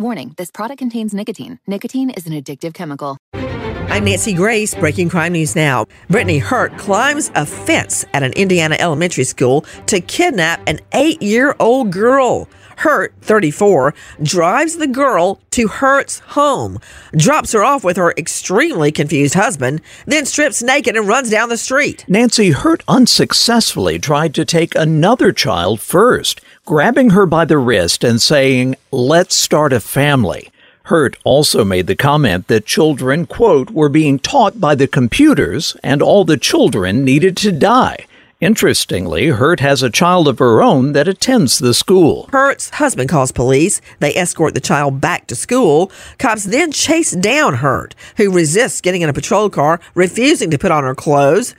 Warning, this product contains nicotine. Nicotine is an addictive chemical. I'm Nancy Grace, breaking crime news now. Brittany Hurt climbs a fence at an Indiana elementary school to kidnap an 8-year-old girl. Hurt, 34, drives the girl to Hurt's home, drops her off with her extremely confused husband, then strips naked and runs down the street. Nancy, Hurt unsuccessfully tried to take another child first, grabbing her by the wrist and saying, "Let's start a family." Hurt also made the comment that children, quote, were being taught by the computers and all the children needed to die. Interestingly, Hurt has a child of her own that attends the school. Hurt's husband calls police. They escort the child back to school. Cops then chase down Hurt, who resists getting in a patrol car, refusing to put on her clothes.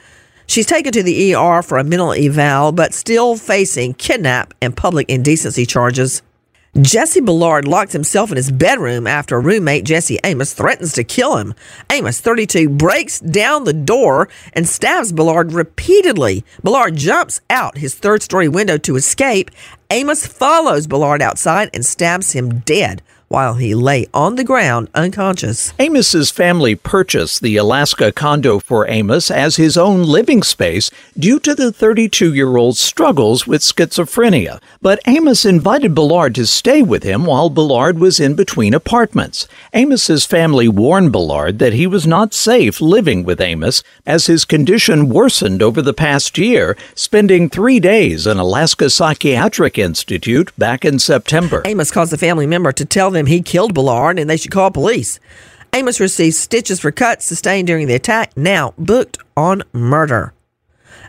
She's taken to the ER for a mental eval, but still facing kidnap and public indecency charges. Jesse Ballard locked himself in his bedroom after roommate Jesse Amos threatens to kill him. Amos, 32, breaks down the door and stabs Ballard repeatedly. Ballard jumps out his third-story window to escape. Amos follows Ballard outside and stabs him dead while he lay on the ground unconscious. Amos's family purchased the Alaska condo for Amos as his own living space due to the 32-year-old's struggles with schizophrenia. But Amos invited Ballard to stay with him while Ballard was in between apartments. Amos's family warned Ballard that he was not safe living with Amos as his condition worsened over the past year, spending 3 days in Alaska Psychiatric Institute back in September. Amos caused the family member to tell them he killed Ballard and they should call police. Amos received stitches for cuts sustained during the attack, now booked on murder.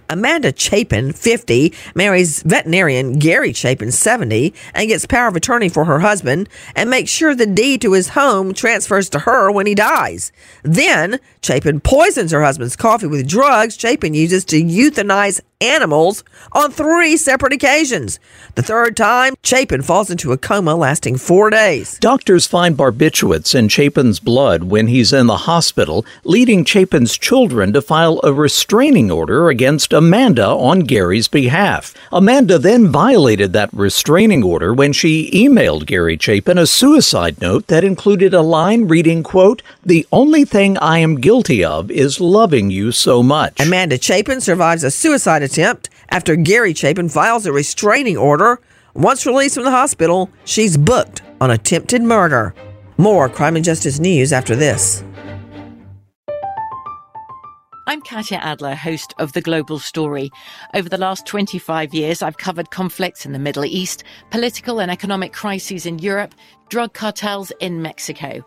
Amanda Chapin, 50, marries veterinarian Gary Chapin, 70, and gets power of attorney for her husband and makes sure the deed to his home transfers to her when he dies. Then Chapin poisons her husband's coffee with drugs Chapin uses to euthanize animals on 3 separate occasions. The third time, Chapin falls into a coma lasting 4 days. Doctors find barbiturates in Chapin's blood when he's in the hospital, leading Chapin's children to file a restraining order against Amanda on Gary's behalf. Amanda then violated that restraining order when she emailed Gary Chapin a suicide note that included a line reading, quote, "The only thing I am guilty of is loving you so much." Amanda Chapin survives a suicide attempt after Gary Chapin files a restraining order. Once released from the hospital, she's booked on attempted murder. More crime and justice news after this. I'm Katya Adler, host of The Global Story. Over the last 25 years, I've covered conflicts in the Middle East, political and economic crises in Europe, drug cartels in Mexico.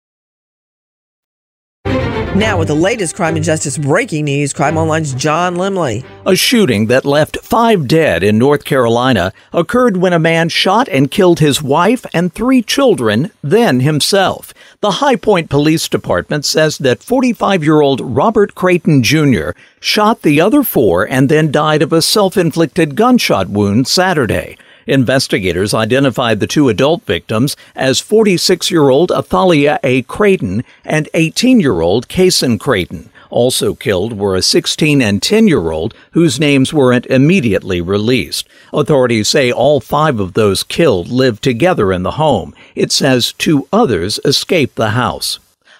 Now with the latest crime and justice breaking news, Crime Online's John Limley. A shooting that left 5 dead in North Carolina occurred when a man shot and killed his wife and 3 children, then himself. The High Point Police Department says that 45-year-old Robert Creighton Jr. shot the other 4 and then died of a self-inflicted gunshot wound Saturday. Investigators identified the 2 adult victims as 46-year-old Athalia A. Creighton and 18-year-old Kaysen Creighton. Also killed were a 16- and 10-year-old whose names weren't immediately released. Authorities say all 5 of those killed lived together in the home. It says 2 others escaped the house.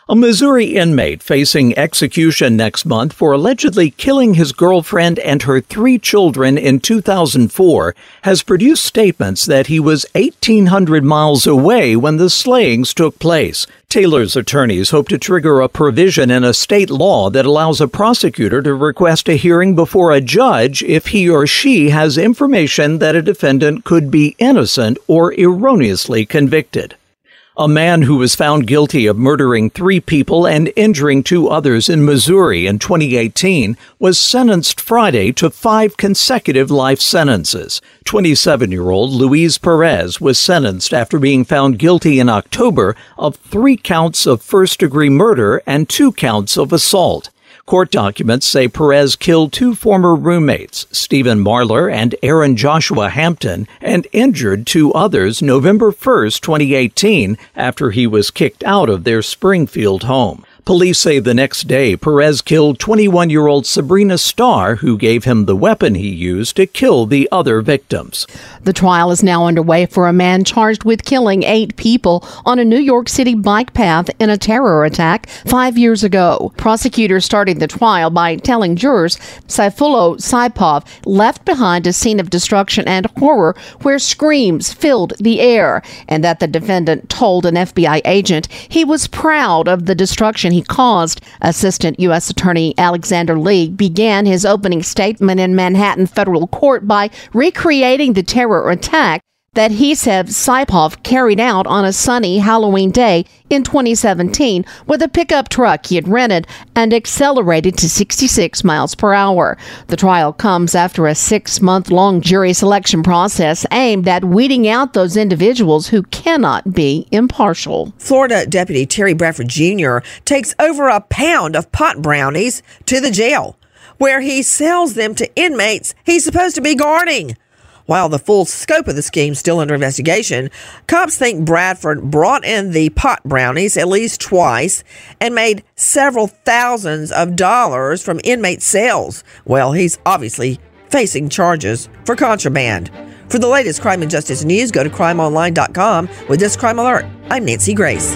A Missouri inmate facing execution next month for allegedly killing his girlfriend and her 3 children in 2004 has produced statements that he was 1,800 miles away when the slayings took place. Taylor's attorneys hope to trigger a provision in a state law that allows a prosecutor to request a hearing before a judge if he or she has information that a defendant could be innocent or erroneously convicted. A man who was found guilty of murdering 3 people and injuring 2 others in Missouri in 2018 was sentenced Friday to 5 consecutive life sentences. 27-year-old Luis Perez was sentenced after being found guilty in October of 3 counts of first-degree murder and 2 counts of assault. Court documents say Perez killed 2 former roommates, Stephen Marler and Aaron Joshua Hampton, and injured 2 others November 1, 2018, after he was kicked out of their Springfield home. Police say the next day Perez killed 21-year-old Sabrina Starr, who gave him the weapon he used to kill the other victims. The trial is now underway for a man charged with killing 8 people on a New York City bike path in a terror attack 5 years ago. Prosecutors started the trial by telling jurors Sayfullo Saipov left behind a scene of destruction and horror where screams filled the air, and that the defendant told an FBI agent he was proud of the destruction he caused. Assistant U.S. Attorney Alexander Lee began his opening statement in Manhattan federal court by recreating the terror attack that he said Saipov carried out on a sunny Halloween day in 2017 with a pickup truck he had rented and accelerated to 66 miles per hour. The trial comes after a 6-month-long jury selection process aimed at weeding out those individuals who cannot be impartial. Florida Deputy Terry Bradford Jr. takes over a pound of pot brownies to the jail, where he sells them to inmates he's supposed to be guarding. While the full scope of the scheme is still under investigation, cops think Bradford brought in the pot brownies at least twice and made several thousands of dollars from inmate sales. Well, he's obviously facing charges for contraband. For the latest crime and justice news, go to crimeonline.com. With this crime alert, I'm Nancy Grace.